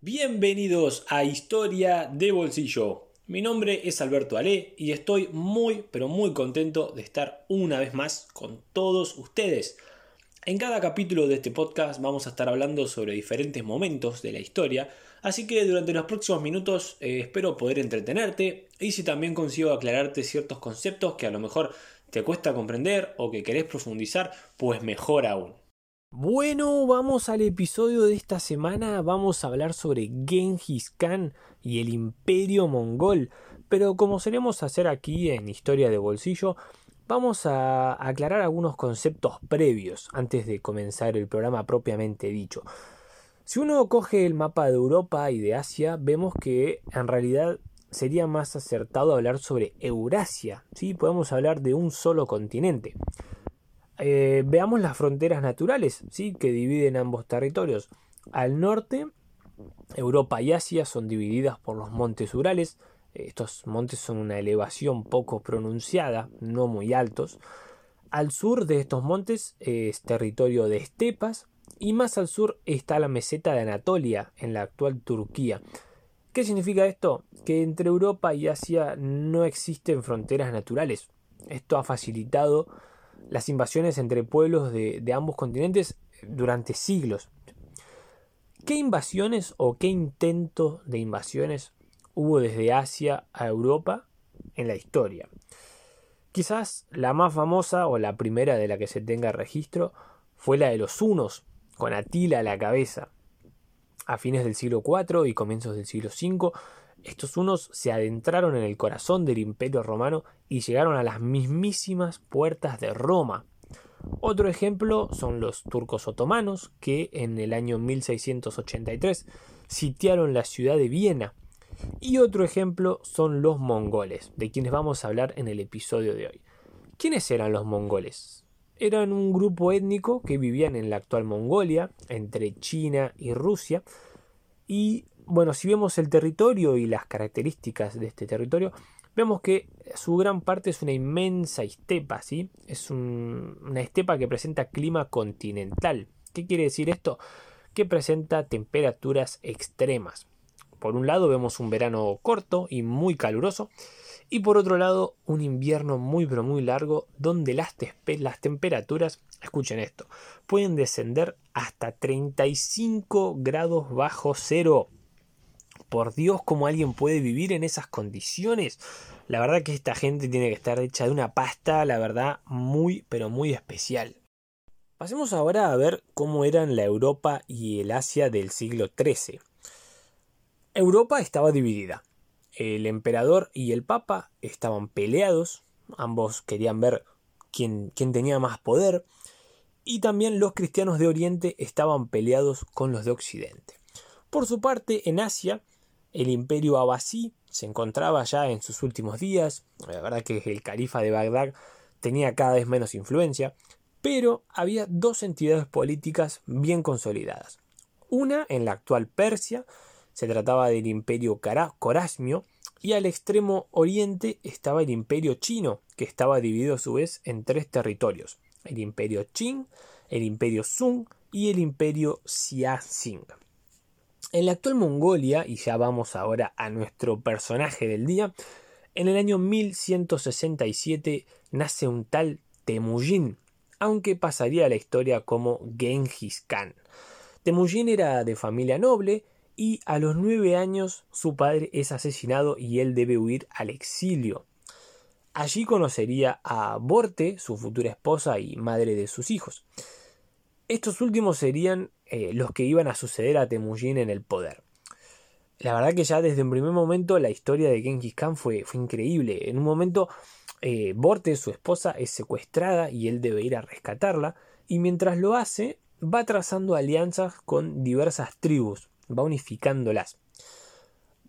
Bienvenidos a Historia de Bolsillo. Mi nombre es Alberto Alé y estoy muy pero muy contento de estar una vez más con todos ustedes. En cada capítulo de este podcast vamos a estar hablando sobre diferentes momentos de la historia, así que durante los próximos minutos espero poder entretenerte y si también consigo aclararte ciertos conceptos que a lo mejor te cuesta comprender o que querés profundizar, pues mejor aún. Bueno, vamos al episodio de esta semana. Vamos a hablar sobre Genghis Khan y el Imperio Mongol. Pero como solemos hacer aquí en Historia de Bolsillo, vamos a aclarar algunos conceptos previos antes de comenzar el programa propiamente dicho. Si uno coge el mapa de Europa y de Asia, vemos que en realidad sería más acertado hablar sobre Eurasia, ¿sí? Podemos hablar de un solo continente. Veamos las fronteras naturales, ¿sí?, que dividen ambos territorios. Al norte, Europa y Asia son divididas por los montes Urales. Estos montes son una elevación poco pronunciada, no muy altos. Al sur de estos montes es territorio de estepas y más al sur está la meseta de Anatolia, en la actual Turquía. ¿Qué significa esto? Que entre Europa y Asia no existen fronteras naturales. Esto ha facilitado las invasiones entre pueblos de ambos continentes durante siglos. ¿Qué invasiones o qué intentos de invasiones hubo desde Asia a Europa en la historia? Quizás la más famosa o la primera de la que se tenga registro fue la de los hunos, con Atila a la cabeza. A fines del siglo IV y comienzos del siglo V, estos hunos se adentraron en el corazón del Imperio Romano y llegaron a las mismísimas puertas de Roma. Otro ejemplo son los turcos otomanos, que en el año 1683 sitiaron la ciudad de Viena. Y otro ejemplo son los mongoles, de quienes vamos a hablar en el episodio de hoy. ¿Quiénes eran los mongoles? Eran un grupo étnico que vivían en la actual Mongolia, entre China y Rusia, y bueno, si vemos el territorio y las características de este territorio, vemos que su gran parte es una inmensa estepa, ¿sí? Es una estepa que presenta clima continental. ¿Qué quiere decir esto? Que presenta temperaturas extremas. Por un lado vemos un verano corto y muy caluroso, y por otro lado un invierno muy pero muy largo, donde las temperaturas, escuchen esto, pueden descender hasta 35 grados bajo cero. Por Dios, ¿cómo alguien puede vivir en esas condiciones? La verdad que esta gente tiene que estar hecha de una pasta, la verdad, muy, pero muy especial. Pasemos ahora a ver cómo eran la Europa y el Asia del siglo XIII. Europa estaba dividida. El emperador y el papa estaban peleados. Ambos querían ver quién tenía más poder. Y también los cristianos de Oriente estaban peleados con los de Occidente. Por su parte, en Asia, el Imperio Abbasí se encontraba ya en sus últimos días. La verdad que el califa de Bagdad tenía cada vez menos influencia, pero había dos entidades políticas bien consolidadas. Una en la actual Persia, se trataba del Imperio Corasmio, y al extremo oriente estaba el Imperio Chino, que estaba dividido a su vez en tres territorios: el Imperio Qing, el Imperio Sung y el Imperio Xiaxing. En la actual Mongolia, y ya vamos ahora a nuestro personaje del día, en el año 1167 nace un tal Temujin, aunque pasaría a la historia como Genghis Khan. Temujin era de familia noble y a los 9 años su padre es asesinado y él debe huir al exilio. Allí conocería a Borte, su futura esposa y madre de sus hijos. Estos últimos serían los que iban a suceder a Temujin en el poder. La verdad que ya desde un primer momento la historia de Genghis Khan fue increíble. En un momento Borte, su esposa, es secuestrada y él debe ir a rescatarla. Y mientras lo hace, va trazando alianzas con diversas tribus, va unificándolas.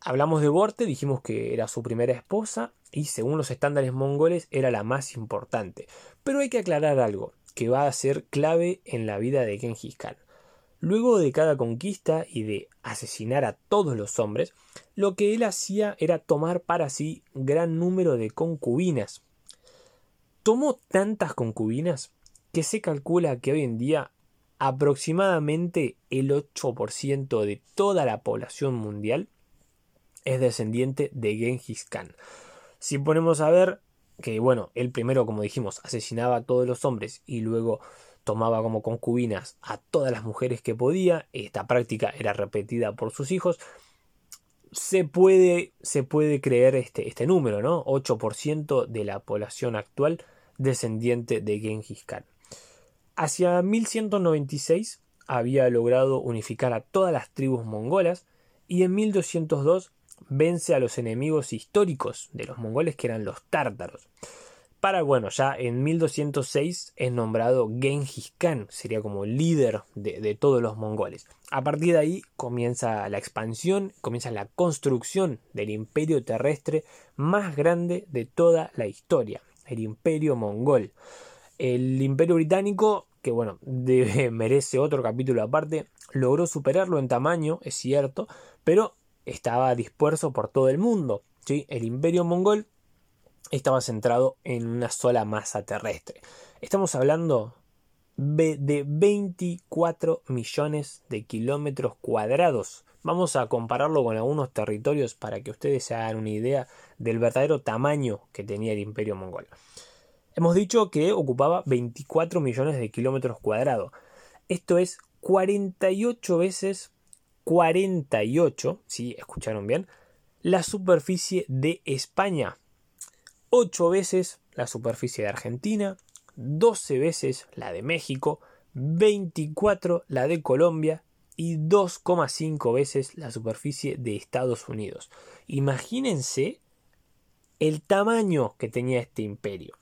Hablamos de Borte, dijimos que era su primera esposa y según los estándares mongoles era la más importante. Pero hay que aclarar algo que va a ser clave en la vida de Genghis Khan. Luego de cada conquista y de asesinar a todos los hombres, lo que él hacía era tomar para sí gran número de concubinas. Tomó tantas concubinas que se calcula que hoy en día aproximadamente el 8% de toda la población mundial es descendiente de Genghis Khan. Si ponemos a ver que, bueno, él primero, como dijimos, asesinaba a todos los hombres y luego tomaba como concubinas a todas las mujeres que podía. Esta práctica era repetida por sus hijos. Se puede creer este número, ¿no? 8% de la población actual descendiente de Genghis Khan. Hacia 1196 había logrado unificar a todas las tribus mongolas y en 1202 vence a los enemigos históricos de los mongoles, que eran los tártaros. Ya en 1206 es nombrado Genghis Khan, sería como líder de todos los mongoles. A partir de ahí comienza la expansión, comienza la construcción del imperio terrestre más grande de toda la historia, el Imperio Mongol. El Imperio Británico, que bueno, merece otro capítulo aparte, logró superarlo en tamaño, es cierto, pero estaba disperso por todo el mundo, ¿sí? El Imperio Mongol estaba centrado en una sola masa terrestre. Estamos hablando de 24 millones de kilómetros cuadrados. Vamos a compararlo con algunos territorios para que ustedes se hagan una idea del verdadero tamaño que tenía el Imperio Mongol. Hemos dicho que ocupaba 24 millones de kilómetros cuadrados. Esto es 48 veces 48, si escucharon bien, la superficie de España. 8 veces la superficie de Argentina, 12 veces la de México, 24 la de Colombia y 2,5 veces la superficie de Estados Unidos. Imagínense el tamaño que tenía este imperio.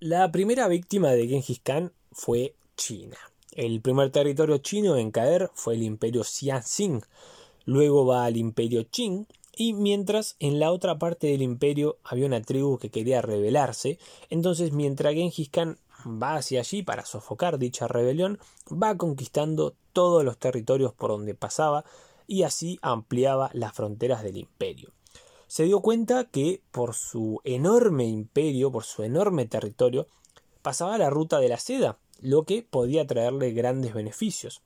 La primera víctima de Genghis Khan fue China. El primer territorio chino en caer fue el Imperio Xiaxing, luego va al Imperio Qing. Y mientras en la otra parte del imperio había una tribu que quería rebelarse, entonces mientras Genghis Khan va hacia allí para sofocar dicha rebelión, va conquistando todos los territorios por donde pasaba y así ampliaba las fronteras del imperio. Se dio cuenta que por su enorme imperio, por su enorme territorio, pasaba la ruta de la seda, lo que podía traerle grandes beneficios.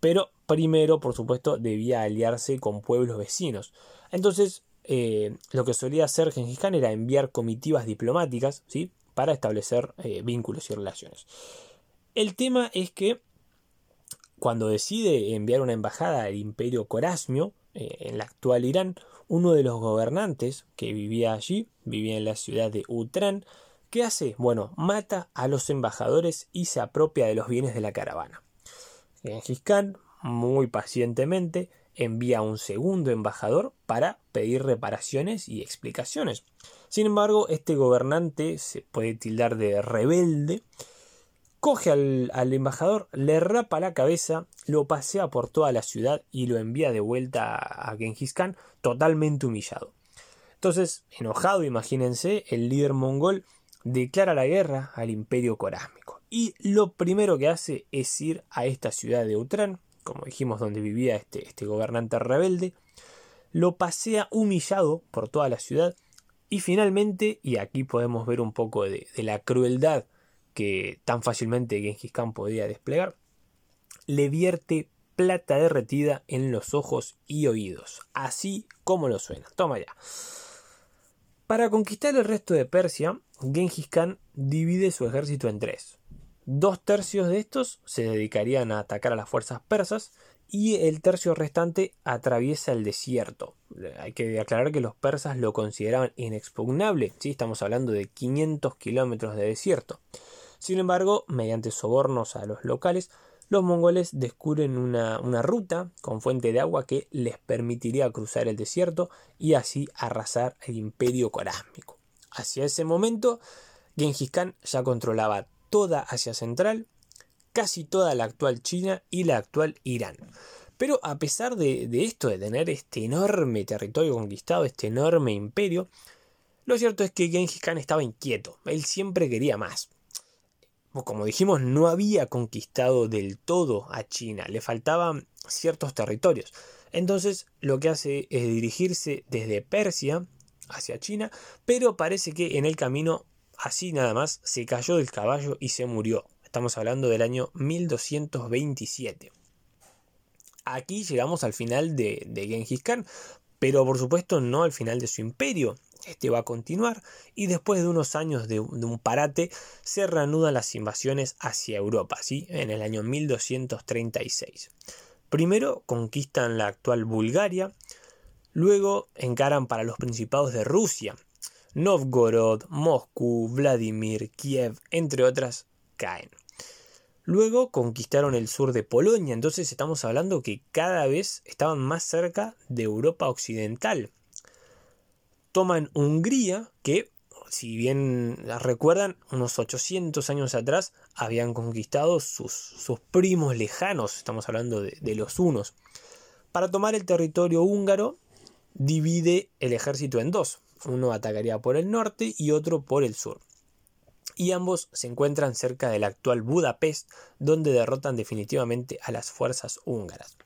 Pero primero, por supuesto, debía aliarse con pueblos vecinos. Entonces, lo que solía hacer Genghis Khan era enviar comitivas diplomáticas, ¿sí?, para establecer vínculos y relaciones. El tema es que cuando decide enviar una embajada al Imperio Corasmio, en la actual Irán, uno de los gobernantes que vivía allí, vivía en la ciudad de Utrán, ¿qué hace? Bueno, mata a los embajadores y se apropia de los bienes de la caravana. Genghis Khan, muy pacientemente, envía a un segundo embajador para pedir reparaciones y explicaciones. Sin embargo, este gobernante, se puede tildar de rebelde, coge al embajador, le rapa la cabeza, lo pasea por toda la ciudad y lo envía de vuelta a Genghis Khan totalmente humillado. Entonces, enojado, imagínense, el líder mongol declara la guerra al Imperio Corásmico y lo primero que hace es ir a esta ciudad de Utrán, como dijimos, donde vivía este gobernante rebelde, lo pasea humillado por toda la ciudad y finalmente, y aquí podemos ver un poco de la crueldad que tan fácilmente Genghis Khan podía desplegar, le vierte plata derretida en los ojos y oídos, así como lo suena. Toma ya. Para conquistar el resto de Persia, Genghis Khan divide su ejército en tres. 2/3 de estos se dedicarían a atacar a las fuerzas persas y el tercio restante atraviesa el desierto. Hay que aclarar que los persas lo consideraban inexpugnable, ¿sí? Estamos hablando de 500 kilómetros de desierto. Sin embargo, mediante sobornos a los locales, los mongoles descubren una ruta con fuente de agua que les permitiría cruzar el desierto y así arrasar el Imperio Corásmico. Hacia ese momento, Genghis Khan ya controlaba toda Asia Central, casi toda la actual China y la actual Irán. Pero a pesar de esto, de tener este enorme territorio conquistado, este enorme imperio, lo cierto es que Genghis Khan estaba inquieto, él siempre quería más. Como dijimos, no había conquistado del todo a China, le faltaban ciertos territorios. Entonces lo que hace es dirigirse desde Persia hacia China, pero parece que en el camino así nada más se cayó del caballo y se murió. Estamos hablando del año 1227. Aquí llegamos al final de Genghis Khan, pero por supuesto no al final de su imperio. Este va a continuar y después de unos años de un parate se reanudan las invasiones hacia Europa, ¿sí? En el año 1236. Primero conquistan la actual Bulgaria, luego encaran para los principados de Rusia. Novgorod, Moscú, Vladimir, Kiev, entre otras, caen. Luego conquistaron el sur de Polonia, entonces estamos hablando que cada vez estaban más cerca de Europa occidental. Toman Hungría, que si bien recuerdan, unos 800 años atrás habían conquistado sus primos lejanos, estamos hablando de los hunos. Para tomar el territorio húngaro, divide el ejército en dos, uno atacaría por el norte y otro por el sur. Y ambos se encuentran cerca del actual Budapest, donde derrotan definitivamente a las fuerzas húngaras.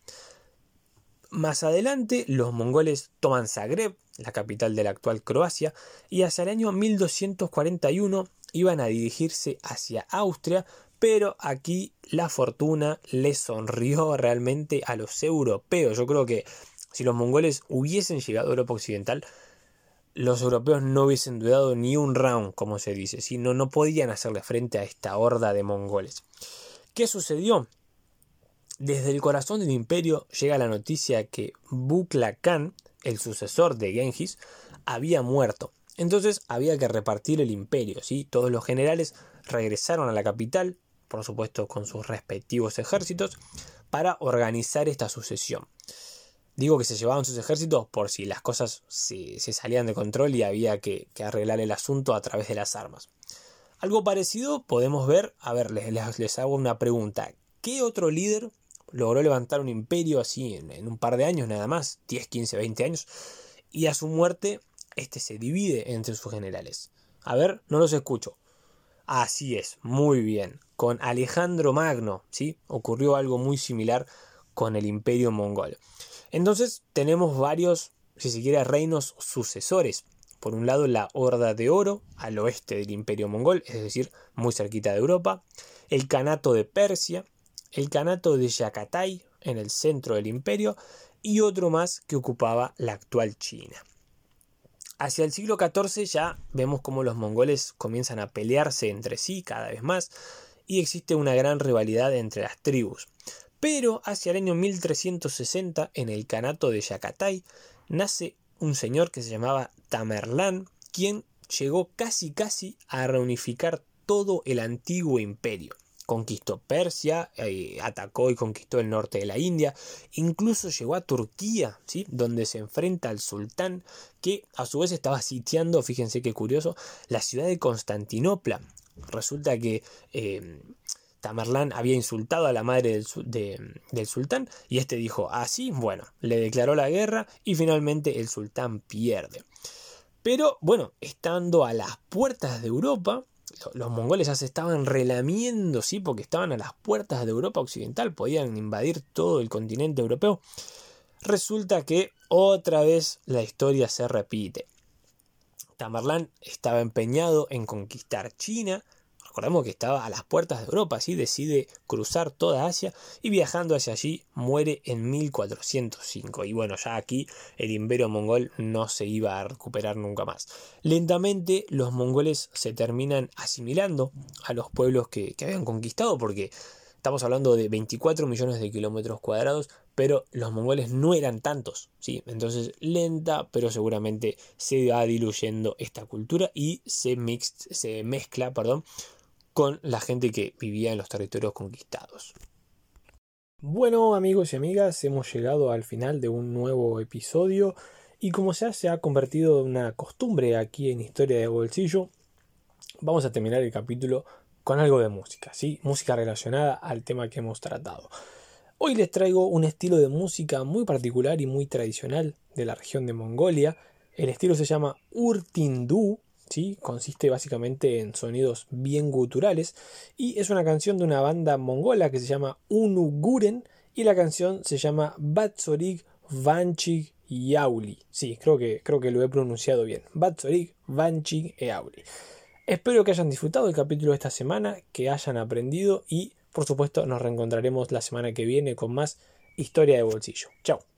Más adelante, los mongoles toman Zagreb, la capital de la actual Croacia, y hacia el año 1241 iban a dirigirse hacia Austria, pero aquí la fortuna les sonrió realmente a los europeos. Yo creo que si los mongoles hubiesen llegado a Europa Occidental, los europeos no hubiesen dudado ni un round, como se dice, ¿sí? No podían hacerle frente a esta horda de mongoles. ¿Qué sucedió? Desde el corazón del imperio llega la noticia que Bukla Khan, el sucesor de Genghis, había muerto. Entonces había que repartir el imperio, ¿sí? Todos los generales regresaron a la capital, por supuesto con sus respectivos ejércitos, para organizar esta sucesión. Digo que se llevaban sus ejércitos por si las cosas se salían de control y había que arreglar el asunto a través de las armas. Algo parecido podemos ver. A ver, les hago una pregunta. ¿Qué otro líder logró levantar un imperio así en un par de años nada más? 10, 15, 20 años. Y a su muerte, este se divide entre sus generales. A ver, no los escucho. Así es, muy bien. Con Alejandro Magno, ¿sí? Ocurrió algo muy similar con el Imperio Mongol. Entonces tenemos varios, si se quiere, reinos sucesores. Por un lado la Horda de Oro, al oeste del Imperio Mongol, es decir, muy cerquita de Europa. El Canato de Persia, el Kanato de Chagatai, en el centro del imperio. Y otro más que ocupaba la actual China. Hacia el siglo XIV ya vemos cómo los mongoles comienzan a pelearse entre sí cada vez más. Y existe una gran rivalidad entre las tribus. Pero hacia el año 1360, en el Kanato de Chagatai, nace un señor que se llamaba Tamerlán, quien llegó casi a reunificar todo el antiguo imperio. Conquistó Persia, atacó y conquistó el norte de la India, incluso llegó a Turquía, ¿sí? Donde se enfrenta al sultán, que a su vez estaba sitiando, fíjense qué curioso, la ciudad de Constantinopla. Resulta que Tamerlán había insultado a la madre del sultán y este dijo así, bueno, le declaró la guerra y finalmente el sultán pierde. Pero bueno, estando a las puertas de Europa, los mongoles ya se estaban relamiendo, sí, porque estaban a las puertas de Europa Occidental, podían invadir todo el continente europeo. Resulta que otra vez la historia se repite. Tamerlán estaba empeñado en conquistar China. Recordemos que estaba a las puertas de Europa, ¿sí? Decide cruzar toda Asia y viajando hacia allí muere en 1405. Y bueno, ya aquí el imperio mongol no se iba a recuperar nunca más. Lentamente los mongoles se terminan asimilando a los pueblos que habían conquistado, porque estamos hablando de 24 millones de kilómetros cuadrados, pero los mongoles no eran tantos, ¿sí? Entonces lenta pero seguramente se va diluyendo esta cultura y se mezcla con la gente que vivía en los territorios conquistados. Bueno, amigos y amigas, hemos llegado al final de un nuevo episodio y como ya se ha convertido en una costumbre aquí en Historia de Bolsillo, vamos a terminar el capítulo con algo de música, ¿sí? Música relacionada al tema que hemos tratado. Hoy les traigo un estilo de música muy particular y muy tradicional de la región de Mongolia. El estilo se llama Urtindú, ¿sí? Consiste básicamente en sonidos bien guturales y es una canción de una banda mongola que se llama Unuguren y la canción se llama Batsorig Vanchig Yauli. Sí, creo que lo he pronunciado bien. Batsorig Vanchig Yauli. Espero que hayan disfrutado el capítulo de esta semana, que hayan aprendido y, por supuesto, nos reencontraremos la semana que viene con más Historia de Bolsillo. Chao.